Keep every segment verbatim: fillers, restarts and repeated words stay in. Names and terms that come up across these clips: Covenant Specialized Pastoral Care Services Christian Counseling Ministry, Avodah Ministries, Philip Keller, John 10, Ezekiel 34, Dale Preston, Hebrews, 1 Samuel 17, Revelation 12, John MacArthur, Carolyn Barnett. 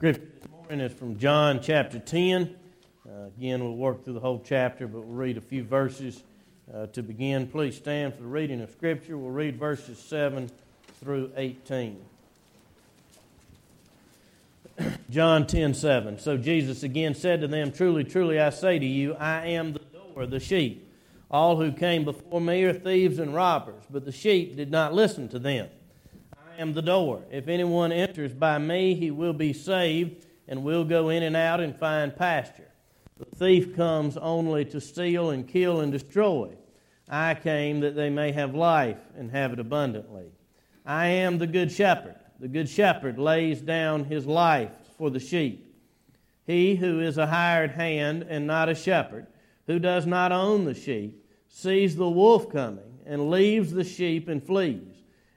Scripture this morning is from John chapter ten. Uh, again, we'll work through the whole chapter, but we'll read a few verses uh, to begin. Please stand for the reading of Scripture. We'll read verses seven through eighteen. John ten, seven. So Jesus again said to them, "Truly, truly, I say to you, I am the door of the sheep. All who came before me are thieves and robbers, but the sheep did not listen to them. I am the door. If anyone enters by me, he will be saved and will go in and out and find pasture. The thief comes only to steal and kill and destroy. I came that they may have life and have it abundantly. I am the good shepherd. The good shepherd lays down his life for the sheep. He who is a hired hand and not a shepherd, who does not own the sheep, sees the wolf coming and leaves the sheep and flees.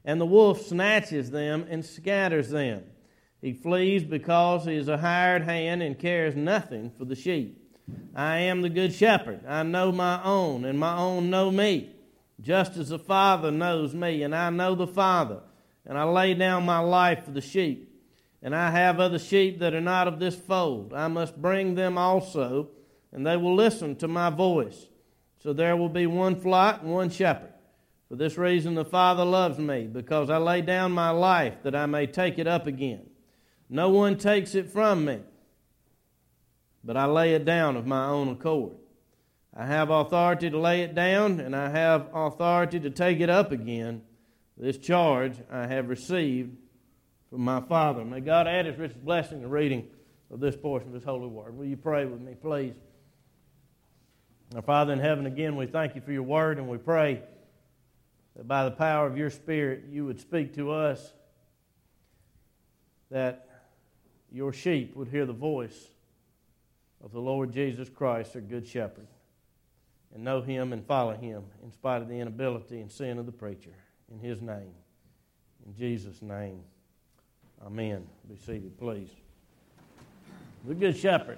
And the wolf snatches them and scatters them. He flees because he is a hired hand and cares nothing for the sheep. I am the good shepherd. I know my own, and my own know me, just as the Father knows me, and I know the Father. And I lay down my life for the sheep. And I have other sheep that are not of this fold. I must bring them also, and they will listen to my voice. So there will be one flock and one shepherd. For this reason the Father loves me, because I lay down my life that I may take it up again. No one takes it from me, but I lay it down of my own accord. I have authority to lay it down, and I have authority to take it up again. This charge I have received from my Father." May God add his richest blessing to the reading of this portion of his holy word. Will you pray with me, please? Our Father in heaven, again, we thank you for your word, and we pray that by the power of your Spirit you would speak to us, that your sheep would hear the voice of the Lord Jesus Christ, our good shepherd, and know him and follow him in spite of the inability and sin of the preacher. In his name, in Jesus' name, amen. Be seated, please. The good shepherd.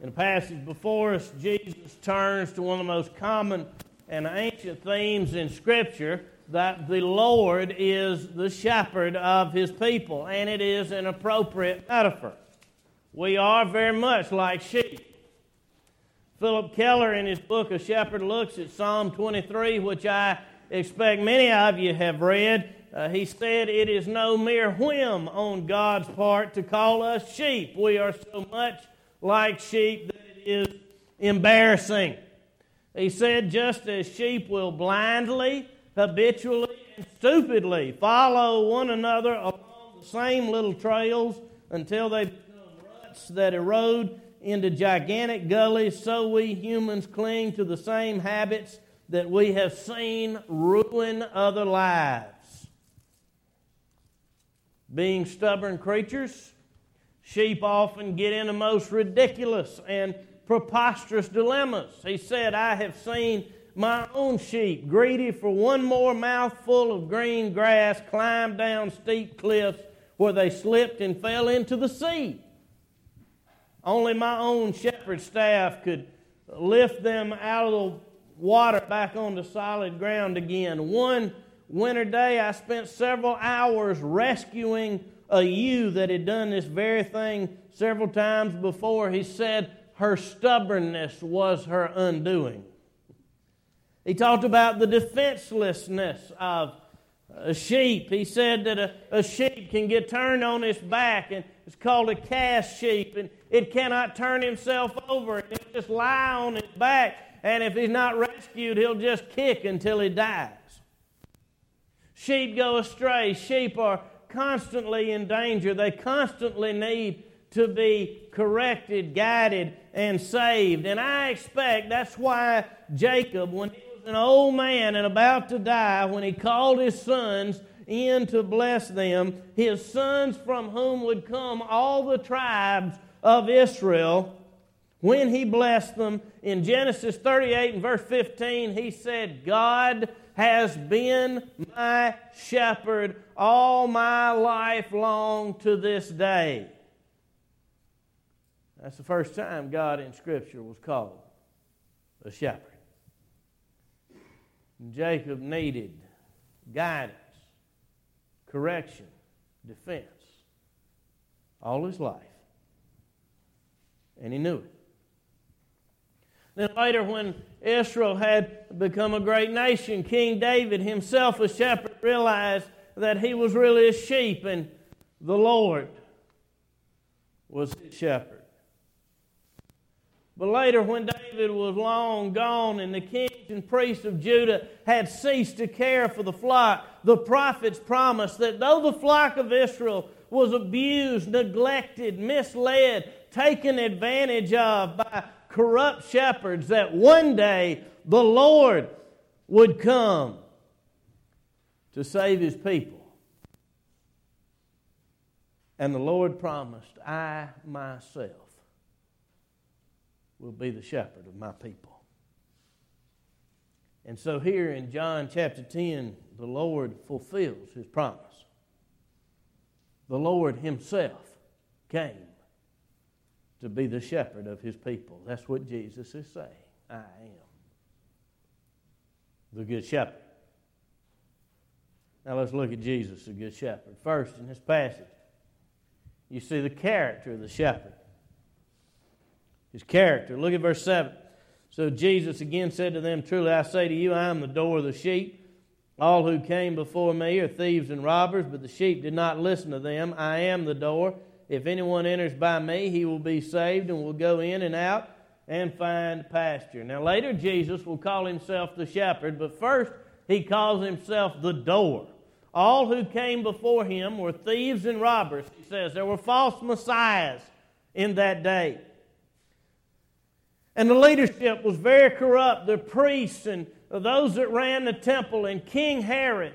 In the passage before us, Jesus turns to one of the most common and ancient themes in Scripture, that the Lord is the shepherd of his people, and it is an appropriate metaphor. We are very much like sheep. Philip Keller, in his book, A Shepherd Looks, at Psalm twenty-three, which I expect many of you have read, uh, he said it is no mere whim on God's part to call us sheep. We are so much like sheep that it is embarrassing. He said, just as sheep will blindly, habitually, and stupidly follow one another along the same little trails until they become ruts that erode into gigantic gullies, so we humans cling to the same habits that we have seen ruin other lives. Being stubborn creatures, sheep often get into most ridiculous and preposterous dilemmas. He said, "I have seen my own sheep, greedy for one more mouthful of green grass, climb down steep cliffs where they slipped and fell into the sea. Only my own shepherd's staff could lift them out of the water back on the solid ground again. One winter day, I spent several hours rescuing a ewe that had done this very thing several times before." He said her stubbornness was her undoing. He talked about the defenselessness of a sheep. He said that a, a sheep can get turned on its back, and it's called a cast sheep, and it cannot turn himself over, and it'll just lie on its back. And if he's not rescued, he'll just kick until he dies. Sheep go astray. Sheep are constantly in danger. They constantly need to be corrected, guided, and saved. And I expect that's why Jacob, when he was an old man and about to die, when he called his sons in to bless them, his sons from whom would come all the tribes of Israel, when he blessed them, in Genesis thirty-eight and verse fifteen, he said, "God has been my shepherd all my life long to this day." That's the first time God in Scripture was called a shepherd. And Jacob needed guidance, correction, defense, all his life. And he knew it. Then later, when Israel had become a great nation, King David himself, a shepherd, realized that he was really a sheep and the Lord was his shepherd. But later, when David was long gone and the kings and priests of Judah had ceased to care for the flock, the prophets promised that though the flock of Israel was abused, neglected, misled, taken advantage of by corrupt shepherds, that one day the Lord would come to save his people. And the Lord promised, I myself will be the shepherd of my people. And so here in John chapter ten, the Lord fulfills his promise. The Lord himself came to be the shepherd of his people. That's what Jesus is saying. I am the good shepherd. Now let's look at Jesus, the good shepherd. First, in this passage, you see the character of the shepherd. His character. Look at verse seven. So Jesus again said to them, truly I say to you, I am the door of the sheep. All who came before me are thieves and robbers, but the sheep did not listen to them. I am the door. If anyone enters by me, he will be saved and will go in and out and find pasture. Now later Jesus will call himself the shepherd, but first he calls himself the door. All who came before him were thieves and robbers, he says. There were false messiahs in that day. And the leadership was very corrupt. The priests and those that ran the temple and King Herod,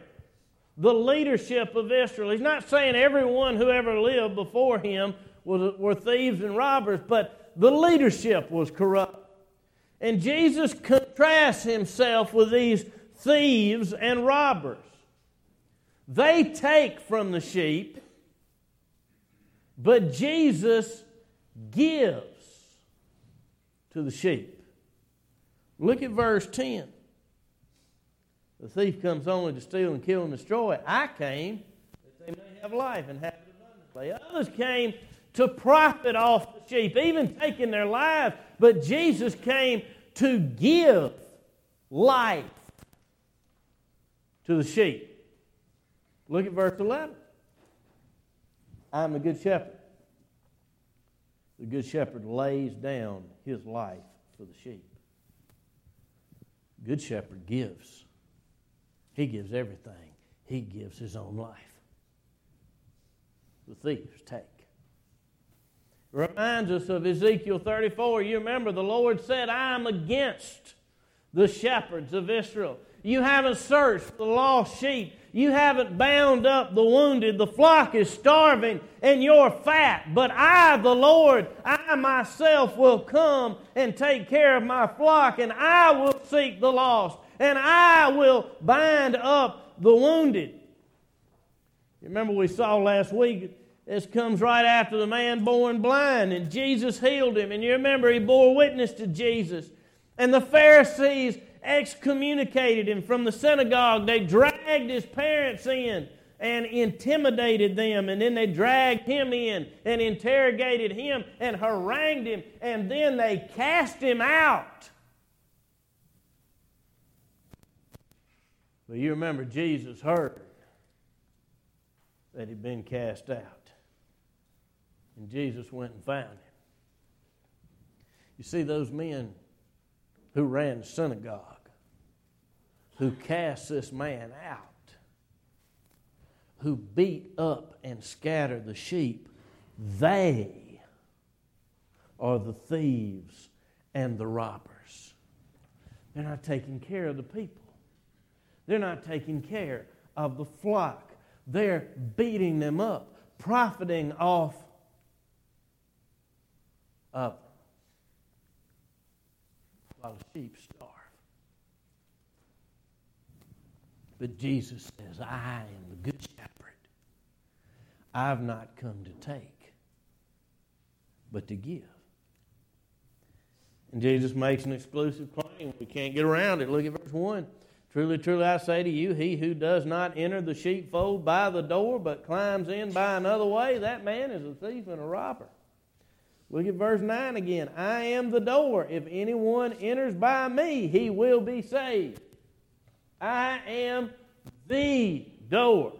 the leadership of Israel. He's not saying everyone who ever lived before him was, were thieves and robbers, but the leadership was corrupt. And Jesus contrasts himself with these thieves and robbers. They take from the sheep, but Jesus gives to the sheep. Look at verse ten. The thief comes only to steal and kill and destroy. I came that they may have life and have it abundantly. Others came to profit off the sheep, even taking their lives. But Jesus came to give life to the sheep. Look at verse eleven. I am the good shepherd. The good shepherd lays down his life for the sheep. Good shepherd gives. He gives everything. He gives his own life. The thieves take. It reminds us of Ezekiel thirty-four. You remember the Lord said, I am against the shepherds of Israel. You haven't searched the lost sheep. You haven't bound up the wounded. The flock is starving and you're fat. But I, the Lord, I myself will come and take care of my flock, and I will seek the lost, and I will bind up the wounded. You remember we saw last week, this comes right after the man born blind and Jesus healed him. And you remember he bore witness to Jesus. And the Pharisees excommunicated him from the synagogue. They dragged his parents in and intimidated them, and then they dragged him in and interrogated him and harangued him, and then they cast him out. But you remember Jesus heard that he'd been cast out, and Jesus went and found him. You see, those men who ran the synagogue, who cast this man out, who beat up and scattered the sheep, they are the thieves and the robbers. They're not taking care of the people. They're not taking care of the flock. They're beating them up, profiting off of them, while the sheep starve. But Jesus says, I am the good shepherd. I've not come to take, but to give. And Jesus makes an exclusive claim. We can't get around it. Look at verse one. Truly, truly, I say to you, he who does not enter the sheepfold by the door, but climbs in by another way, that man is a thief and a robber. Look at verse nine again. I am the door. If anyone enters by me, he will be saved. I am the door.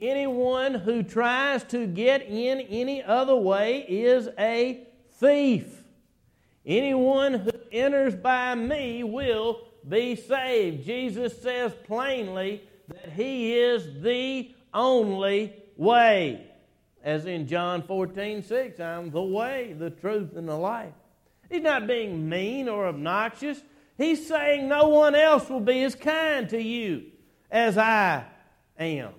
Anyone who tries to get in any other way is a thief. Anyone who enters by me will be saved. Jesus says plainly that he is the only way. As in John fourteen six, I'm the way, the truth, and the life. He's not being mean or obnoxious. He's saying no one else will be as kind to you as I am.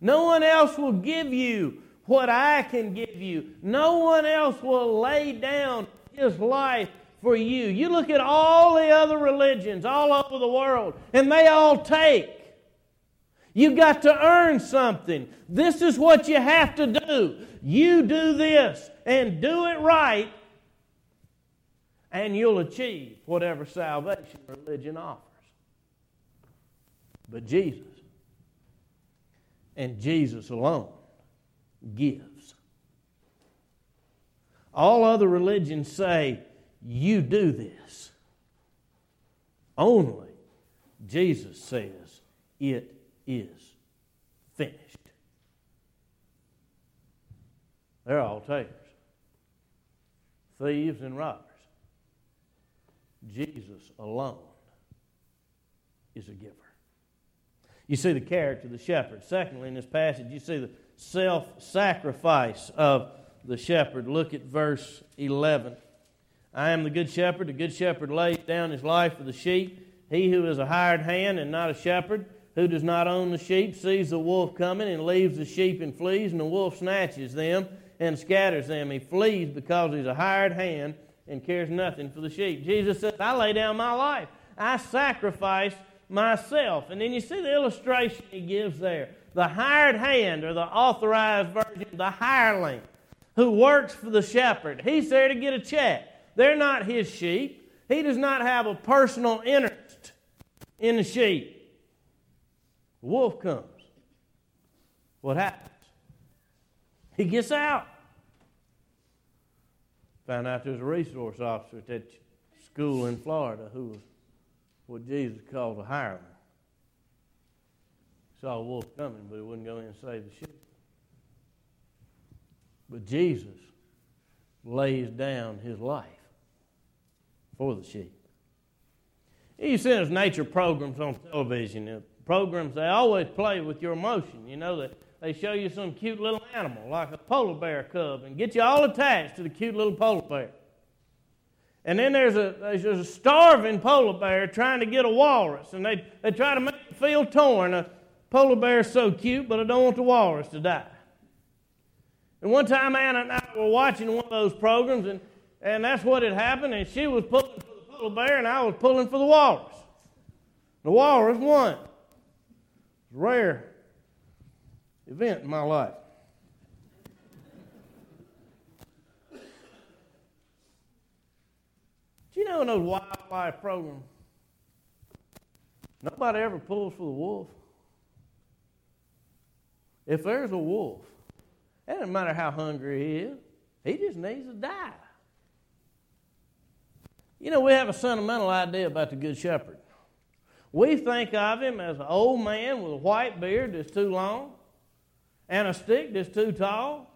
No one else will give you what I can give you. No one else will lay down his life for you. You look at all the other religions all over the world, and they all take. You've got to earn something. This is what you have to do. You do this and do it right, and you'll achieve whatever salvation religion offers. But Jesus, and Jesus alone, gives. All other religions say, you do this. Only Jesus says, it is finished. They're all takers, thieves and robbers. Jesus alone is a giver. You see the character of the shepherd. Secondly, in this passage, you see the self-sacrifice of the shepherd. Look at verse eleven. I am the good shepherd. The good shepherd lays down his life for the sheep. He who is a hired hand and not a shepherd, who does not own the sheep, sees the wolf coming and leaves the sheep and flees, and the wolf snatches them and scatters them. He flees because he's a hired hand and cares nothing for the sheep. Jesus says, I lay down my life. I sacrifice myself. And then you see the illustration he gives there. The hired hand, or the authorized version, the hireling, who works for the shepherd. He's there to get a check. They're not his sheep. He does not have a personal interest in the sheep. The wolf comes. What happens? He gets out. Found out there's a resource officer at that school in Florida who was what Jesus called a hireling. He saw a wolf coming, but he wouldn't go in and save the sheep. But Jesus lays down his life for the sheep. You see those nature programs on television. Programs, they always play with your emotion. You know, that they show you some cute little animal, like a polar bear cub, and get you all attached to the cute little polar bear. And then there's a there's a starving polar bear trying to get a walrus, and they, they try to make it feel torn. A polar bear's so cute, but I don't want the walrus to die. And one time Anna and I were watching one of those programs, and, and that's what had happened, and she was pulling for the polar bear, and I was pulling for the walrus. The walrus won. Rare event in my life. Do you know in those wildlife programs, nobody ever pulls for the wolf? If there's a wolf, it doesn't matter how hungry he is, he just needs to die. You know, we have a sentimental idea about the Good Shepherd. We think of him as an old man with a white beard that's too long and a stick that's too tall,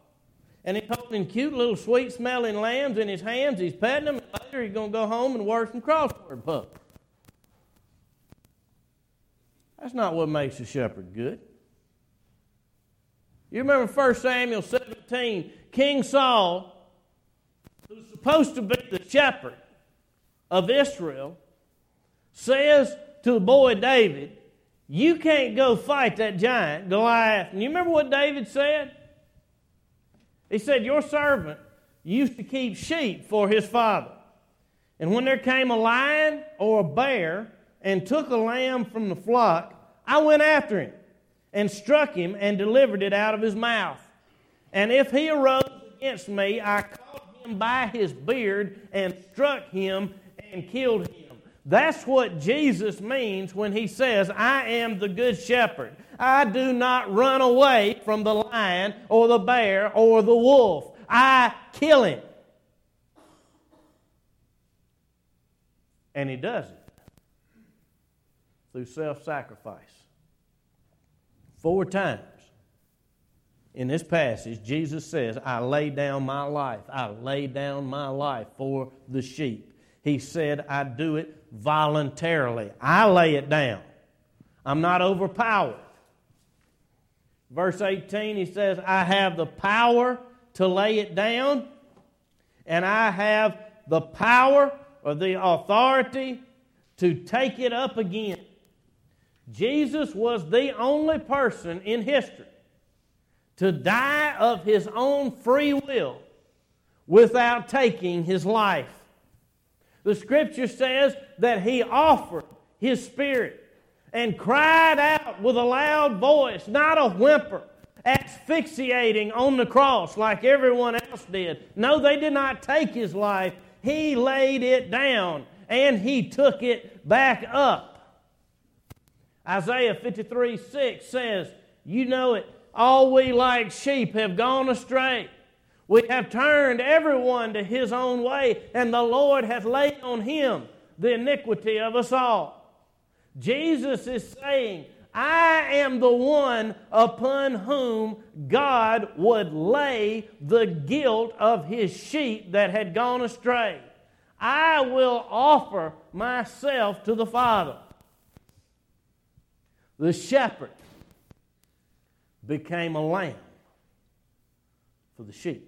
and he's holding cute little sweet-smelling lambs in his hands. He's petting them, and later he's going to go home and work some crossword puzzles. That's not what makes a shepherd good. You remember First Samuel seventeen, King Saul, who's supposed to be the shepherd of Israel, says to the boy David, you can't go fight that giant, Goliath. And you remember what David said? He said, your servant used to keep sheep for his father. And when there came a lion or a bear and took a lamb from the flock, I went after him and struck him and delivered it out of his mouth. And if he arose against me, I caught him by his beard and struck him and killed him. That's what Jesus means when he says, I am the good shepherd. I do not run away from the lion or the bear or the wolf. I kill him. And he does it through self-sacrifice. Four times in this passage, Jesus says, I lay down my life. I lay down my life for the sheep. He said, I do it voluntarily. I lay it down. I'm not overpowered. Verse eighteen, he says, I have the power to lay it down, and I have the power or the authority to take it up again. Jesus was the only person in history to die of his own free will without taking his life. The Scripture says that he offered his spirit and cried out with a loud voice, not a whimper, asphyxiating on the cross like everyone else did. No, they did not take his life. He laid it down, and he took it back up. Isaiah fifty-three six says, you know it, all we like sheep have gone astray. We have turned everyone to his own way, and the Lord hath laid on him the iniquity of us all. Jesus is saying, I am the one upon whom God would lay the guilt of his sheep that had gone astray. I will offer myself to the Father. The shepherd became a lamb for the sheep.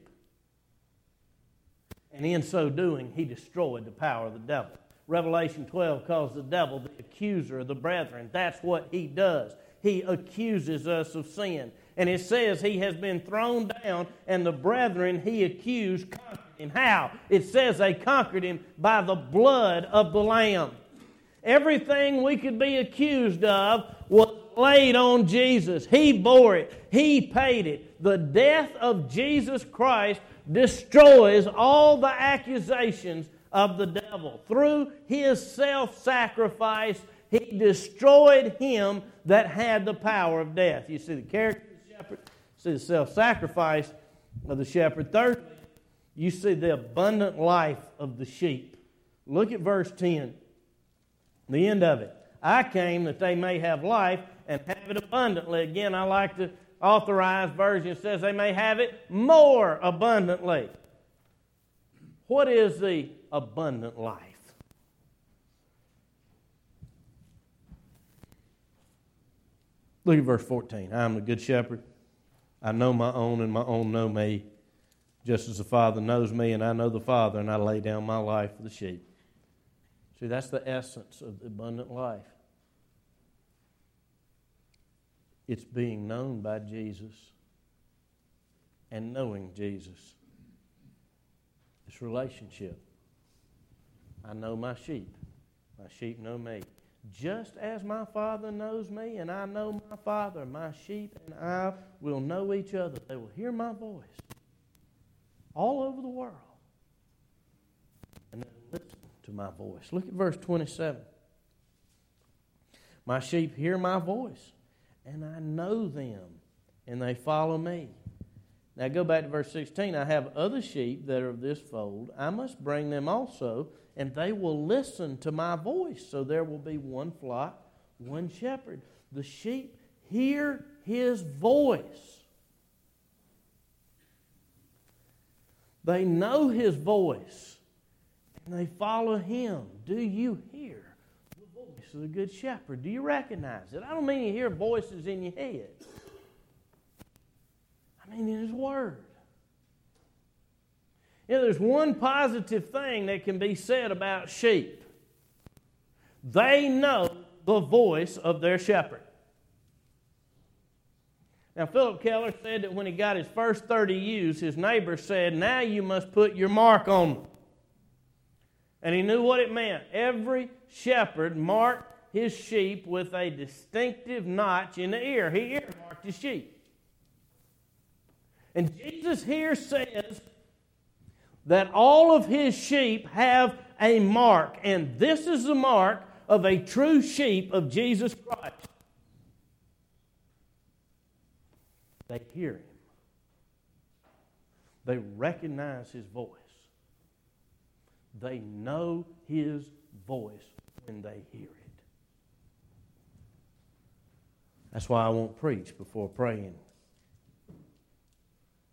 And in so doing, he destroyed the power of the devil. Revelation twelve calls the devil the accuser of the brethren. That's what he does. He accuses us of sin. And it says he has been thrown down, and the brethren he accused conquered him. How? It says they conquered him by the blood of the Lamb. Everything we could be accused of was laid on Jesus. He bore it. He paid it. The death of Jesus Christ destroys all the accusations of the devil. Through his self-sacrifice, he destroyed him that had the power of death. You see the character of the shepherd, you see the self-sacrifice of the shepherd. Thirdly, you see the abundant life of the sheep. Look at verse ten, the end of it. I came that they may have life and have it abundantly. Again, I like the Authorized Version. It says they may have it more abundantly. What is the abundant life? Look at verse fourteen. I am the good shepherd. I know my own, and my own know me, just as the Father knows me, and I know the Father, and I lay down my life for the sheep. See, that's the essence of the abundant life. It's being known by Jesus and knowing Jesus. It's relationship. I know my sheep. My sheep know me. Just as my Father knows me, and I know my Father, my sheep and I will know each other. They will hear my voice all over the world. And they will listen to my voice. Look at verse twenty-seven. My sheep hear my voice, and I know them, and they follow me. Now go back to verse sixteen. I have other sheep that are of this fold. I must bring them also, and they will listen to my voice. So there will be one flock, one shepherd. The sheep hear his voice. They know his voice, and they follow him. Do you hear the voice of the good shepherd? Do you recognize it? I don't mean you hear voices in your head. I mean, in his word. You know, there's one positive thing that can be said about sheep. They know the voice of their shepherd. Now, Philip Keller said that when he got his first thirty ewes, his neighbor said, now you must put your mark on them. And he knew what it meant. Every shepherd marked his sheep with a distinctive notch in the ear. He earmarked his sheep. And Jesus here says that all of his sheep have a mark, and this is the mark of a true sheep of Jesus Christ. They hear him. They recognize his voice. They know his voice when they hear it. That's why I won't preach before praying.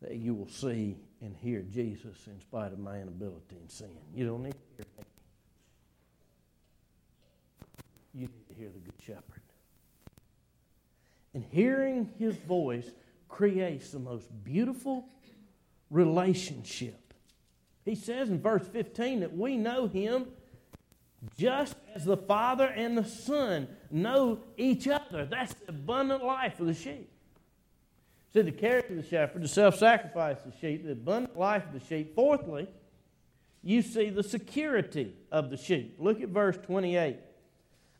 That you will see and hear Jesus in spite of my inability and sin. You don't need to hear me. You need to hear the Good Shepherd. And hearing his voice creates the most beautiful relationship. He says in verse fifteen that we know him just as the Father and the Son know each other. That's the abundant life of the sheep. See, the character of the shepherd, the self-sacrifice of the sheep, the abundant life of the sheep. Fourthly, you see the security of the sheep. Look at verse twenty-eight.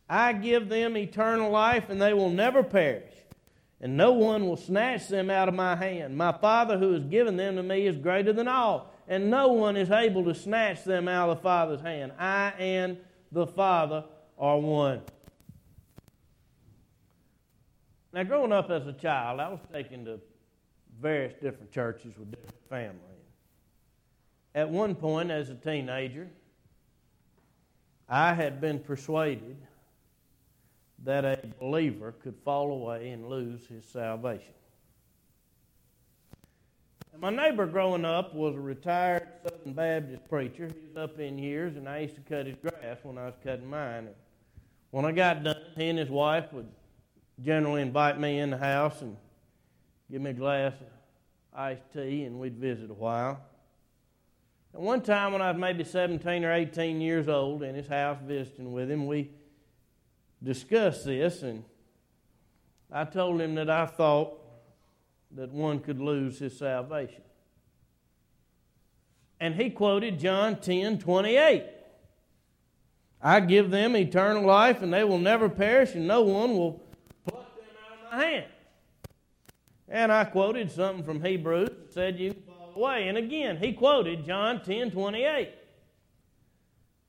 I give them eternal life, and they will never perish, and no one will snatch them out of my hand. My Father who has given them to me is greater than all, and no one is able to snatch them out of the Father's hand. I and the Father are one. Now, growing up as a child, I was taken to various different churches with different families. At one point, as a teenager, I had been persuaded that a believer could fall away and lose his salvation. And my neighbor growing up was a retired Southern Baptist preacher. He was up in years, and I used to cut his grass when I was cutting mine. And when I got done, he and his wife would generally invite me in the house and give me a glass of iced tea, and we'd visit a while. And one time when I was maybe seventeen or eighteen years old, in his house visiting with him, we discussed this, and I told him that I thought that one could lose his salvation. And he quoted John ten twenty-eight. I give them eternal life, and they will never perish, and no one will pluck them out of my hand. And I quoted something from Hebrews that said you can fall away. And again, he quoted John ten twenty-eight.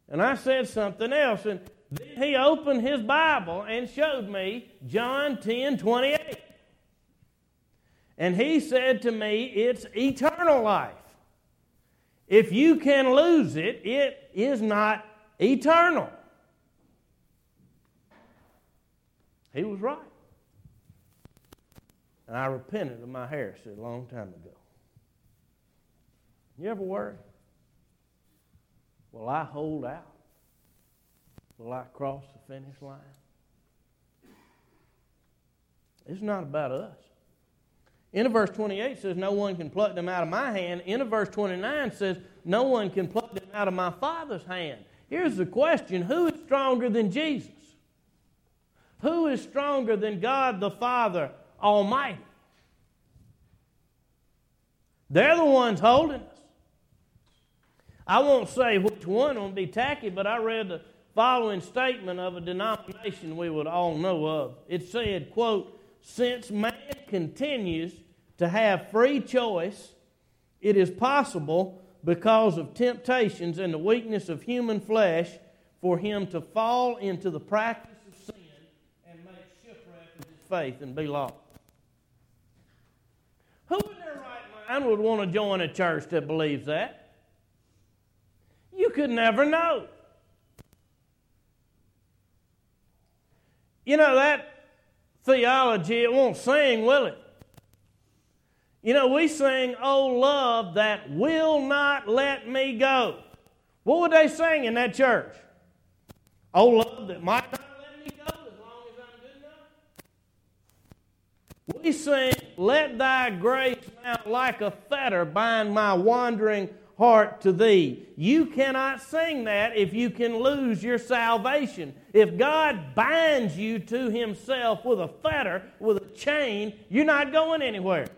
And I said something else, and then he opened his Bible and showed me John ten twenty-eight. And he said to me, it's eternal life. If you can lose it, it is not eternal. He was right. And I repented of my heresy a long time ago. You ever worry? Will I hold out? Will I cross the finish line? It's not about us. End of verse twenty-eight says, no one can pluck them out of my hand. End of verse twenty-nine says, no one can pluck them out of my Father's hand. Here's the question, who is stronger than Jesus? Who is stronger than God the Father Almighty? They're the ones holding us. I won't say which one, it won't be tacky, but I read the following statement of a denomination we would all know of. It said, quote, since man continues to have free choice, it is possible because of temptations and the weakness of human flesh for him to fall into the practice of sin and make shipwreck of his faith and be lost. Who in their right mind would want to join a church that believes that? You could never know. You know, that theology, it won't sing, will it? You know, we sing, oh, love that will not let me go. What would they sing in that church? Oh, love that might not let me go as long as I'm good enough. We sing, let thy grace now like a fetter bind my wandering heart to thee. You cannot sing that if you can lose your salvation. If God binds you to himself with a fetter, with a chain, you're not going anywhere.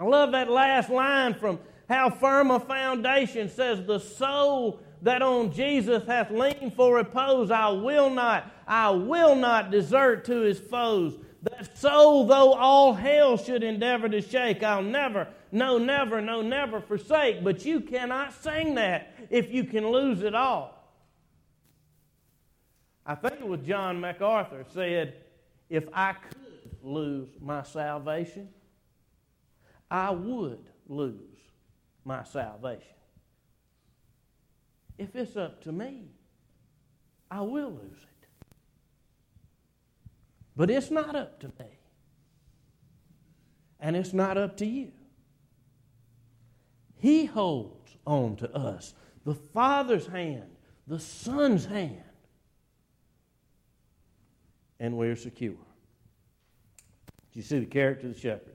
I love that last line from How Firm a Foundation says, the soul that on Jesus hath leaned for repose, I will not, I will not desert to his foes. that so though all hell should endeavor to shake, I'll never, no, never, no, never forsake. But you cannot sing that if you can lose it all. I think it was John MacArthur said, if I could lose my salvation, I would lose my salvation. If it's up to me, I will lose it. But it's not up to me. And it's not up to you. He holds on to us. The Father's hand, the Son's hand. And we're secure. You see the character of the shepherd.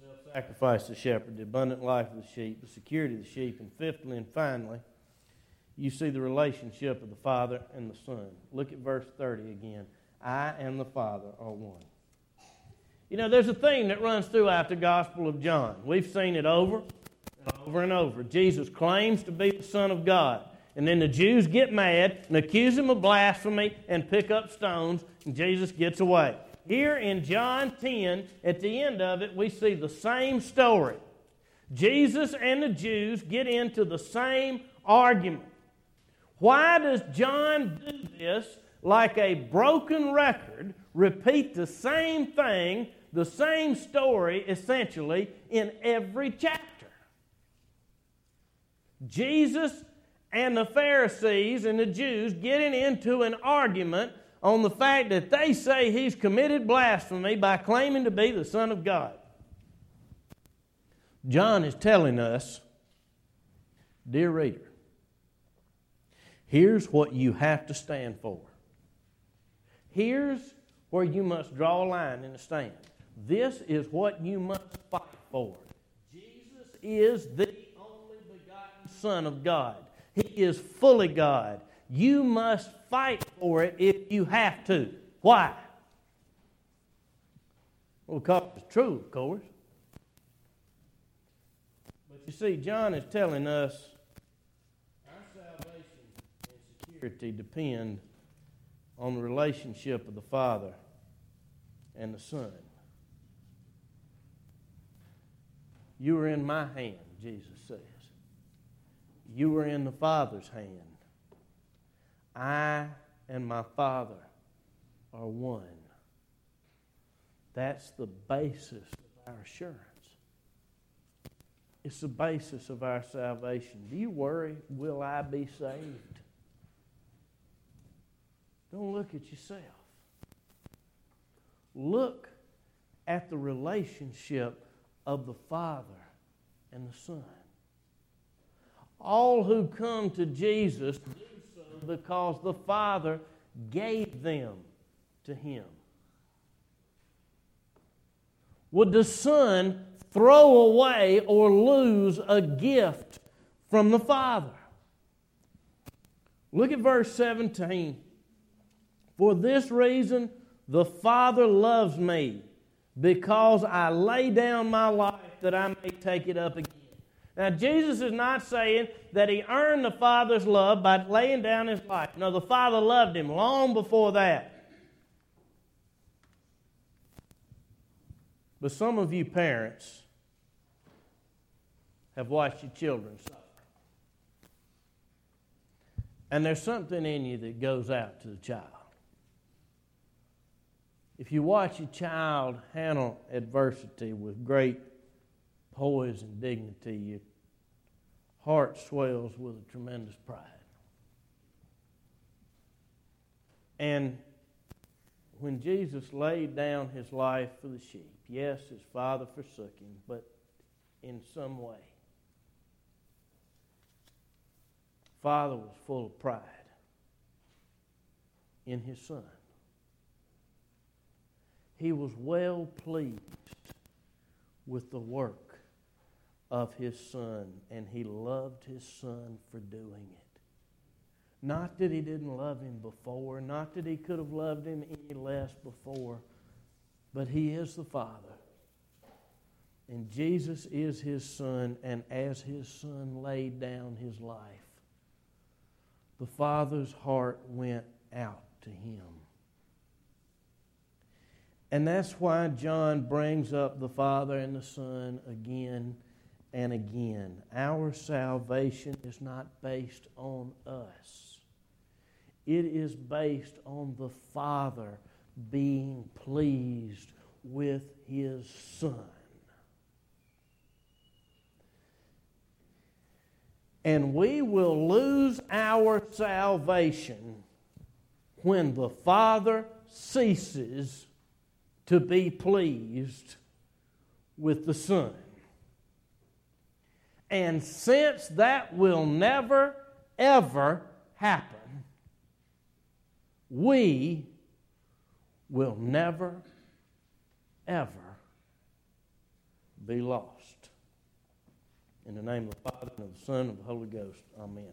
Self-sacrifice of the shepherd, the abundant life of the sheep, the security of the sheep, and fifthly and finally, you see the relationship of the Father and the Son. Look at verse thirty again. I and the Father are one. You know, there's a theme that runs throughout the Gospel of John. We've seen it over and over and over. Jesus claims to be the Son of God. And then the Jews get mad and accuse him of blasphemy and pick up stones, and Jesus gets away. Here in John ten, at the end of it, we see the same story. Jesus and the Jews get into the same argument. Why does John do this, like a broken record, repeat the same thing, the same story, essentially, in every chapter? Jesus and the Pharisees and the Jews getting into an argument on the fact that they say he's committed blasphemy by claiming to be the Son of God. John is telling us, dear reader, here's what you have to stand for. Here's where you must draw a line in the sand. This is what you must fight for. Jesus is the only begotten Son of God. He is fully God. You must fight for it if you have to. Why? Well, because it's true, of course. But you see, John is telling us our salvation and security depend on the relationship of the Father and the Son. You are in my hand, Jesus says. You are in the Father's hand. I and my Father are one. That's the basis of our assurance. It's the basis of our salvation. Do you worry, will I be saved? Don't look at yourself. Look at the relationship of the Father and the Son. All who come to Jesus do so because the Father gave them to him. Would the Son throw away or lose a gift from the Father? Look at verse seventeen. For this reason, the Father loves me, because I lay down my life that I may take it up again. Now, Jesus is not saying that he earned the Father's love by laying down his life. No, the Father loved him long before that. But some of you parents have watched your children suffer. And there's something in you that goes out to the child. If you watch your child handle adversity with great poise and dignity, you heart swells with a tremendous pride. And when Jesus laid down his life for the sheep, yes, his Father forsook him, but in some way, Father was full of pride in his Son. He was well pleased with the work of his Son, and he loved his Son for doing it. Not that he didn't love him before, not that he could have loved him any less before, but he is the Father, and Jesus is his Son, and as his Son laid down his life, the Father's heart went out to him. And that's why John brings up the Father and the Son again and again. Our salvation is not based on us. It is based on the Father being pleased with His Son. And we will lose our salvation when the Father ceases to be pleased with the Son. And since that will never, ever happen, we will never, ever be lost. In the name of the Father, and of the Son, and of the Holy Ghost. Amen.